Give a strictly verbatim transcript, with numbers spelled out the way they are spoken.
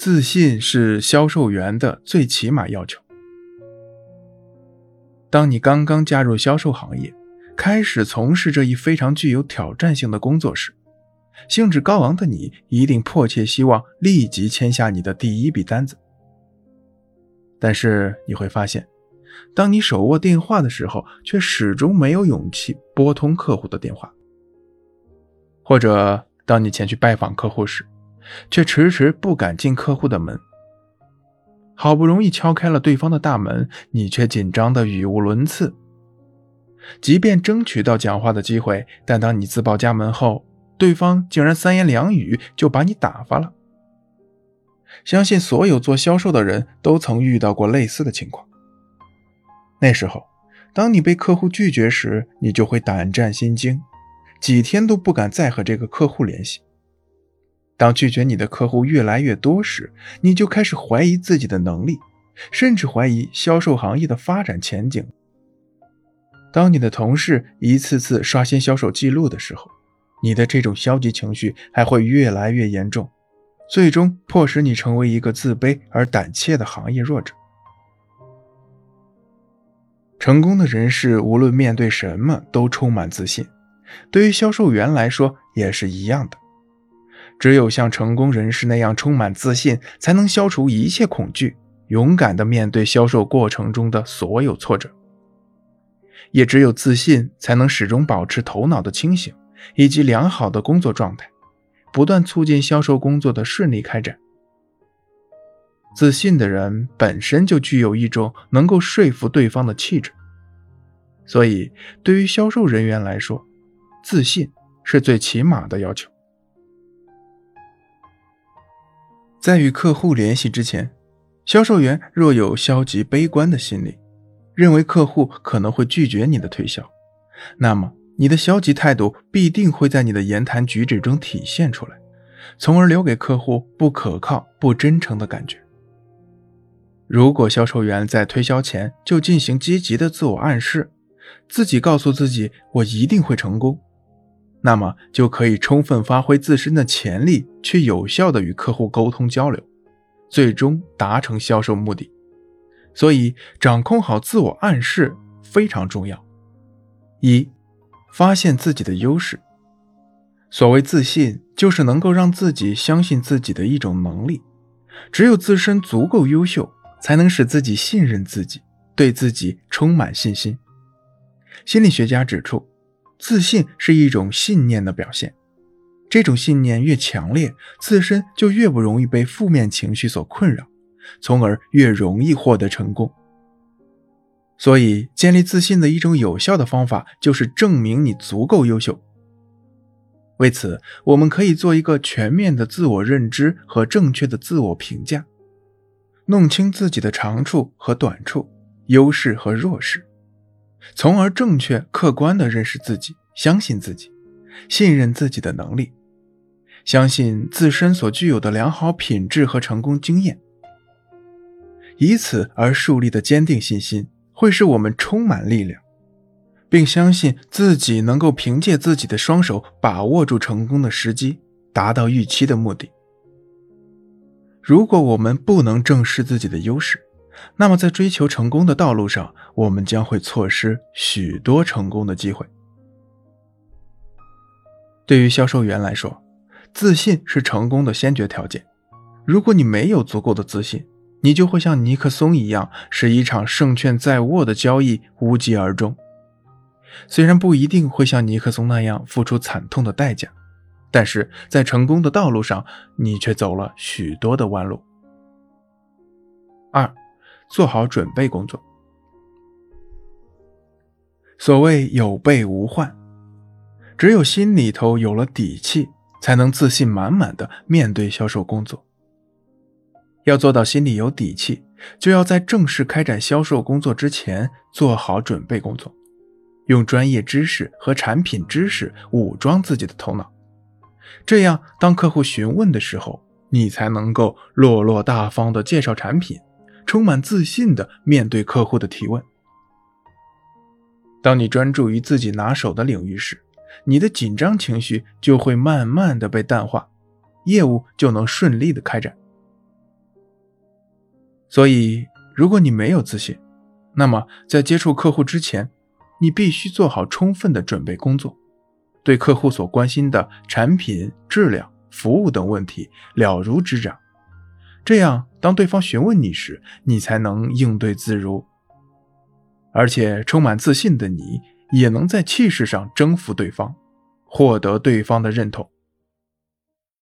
自信是销售员的最起码要求。当你刚刚加入销售行业，开始从事这一非常具有挑战性的工作时，兴致高昂的你一定迫切希望立即签下你的第一笔单子。但是你会发现，当你手握电话的时候，却始终没有勇气拨通客户的电话。或者当你前去拜访客户时，却迟迟不敢进客户的门。好不容易敲开了对方的大门，你却紧张得语无伦次。即便争取到讲话的机会，但当你自报家门后，对方竟然三言两语就把你打发了。相信所有做销售的人都曾遇到过类似的情况。那时候，当你被客户拒绝时，你就会胆战心惊，几天都不敢再和这个客户联系。当拒绝你的客户越来越多时，你就开始怀疑自己的能力，甚至怀疑销售行业的发展前景。当你的同事一次次刷新销售记录的时候，你的这种消极情绪还会越来越严重，最终迫使你成为一个自卑而胆怯的行业弱者。成功的人士无论面对什么都充满自信，对于销售员来说也是一样的。只有像成功人士那样充满自信，才能消除一切恐惧，勇敢地面对销售过程中的所有挫折。也只有自信才能始终保持头脑的清醒，以及良好的工作状态，不断促进销售工作的顺利开展。自信的人本身就具有一种能够说服对方的气质，所以对于销售人员来说，自信是最起码的要求。在与客户联系之前，销售员若有消极悲观的心理，认为客户可能会拒绝你的推销，那么你的消极态度必定会在你的言谈举止中体现出来，从而留给客户不可靠、不真诚的感觉。如果销售员在推销前就进行积极的自我暗示，自己告诉自己我一定会成功，那么就可以充分发挥自身的潜力，去有效地与客户沟通交流，最终达成销售目的。所以掌控好自我暗示非常重要。一、发现自己的优势。所谓自信，就是能够让自己相信自己的一种能力。只有自身足够优秀，才能使自己信任自己，对自己充满信心。心理学家指出，自信是一种信念的表现，这种信念越强烈，自身就越不容易被负面情绪所困扰，从而越容易获得成功。所以，建立自信的一种有效的方法就是证明你足够优秀。为此，我们可以做一个全面的自我认知和正确的自我评价，弄清自己的长处和短处，优势和弱势。从而正确客观地认识自己，相信自己，信任自己的能力，相信自身所具有的良好品质和成功经验。以此而树立的坚定信心，会使我们充满力量，并相信自己能够凭借自己的双手把握住成功的时机，达到预期的目的。如果我们不能正视自己的优势，那么在追求成功的道路上，我们将会错失许多成功的机会。对于销售员来说，自信是成功的先决条件。如果你没有足够的自信，你就会像尼克松一样，使一场胜券在握的交易无疾而终。虽然不一定会像尼克松那样付出惨痛的代价，但是在成功的道路上，你却走了许多的弯路。二、做好准备工作。所谓有备无患，只有心里头有了底气，才能自信满满的面对销售工作。要做到心里有底气，就要在正式开展销售工作之前做好准备工作，用专业知识和产品知识武装自己的头脑。这样，当客户询问的时候，你才能够落落大方地介绍产品，充满自信地面对客户的提问。当你专注于自己拿手的领域时，你的紧张情绪就会慢慢地被淡化，业务就能顺利地开展。所以，如果你没有自信，那么在接触客户之前，你必须做好充分的准备工作，对客户所关心的产品、质量、服务等问题了如指掌。这样，当对方询问你时，你才能应对自如。而且，充满自信的你，也能在气势上征服对方，获得对方的认同。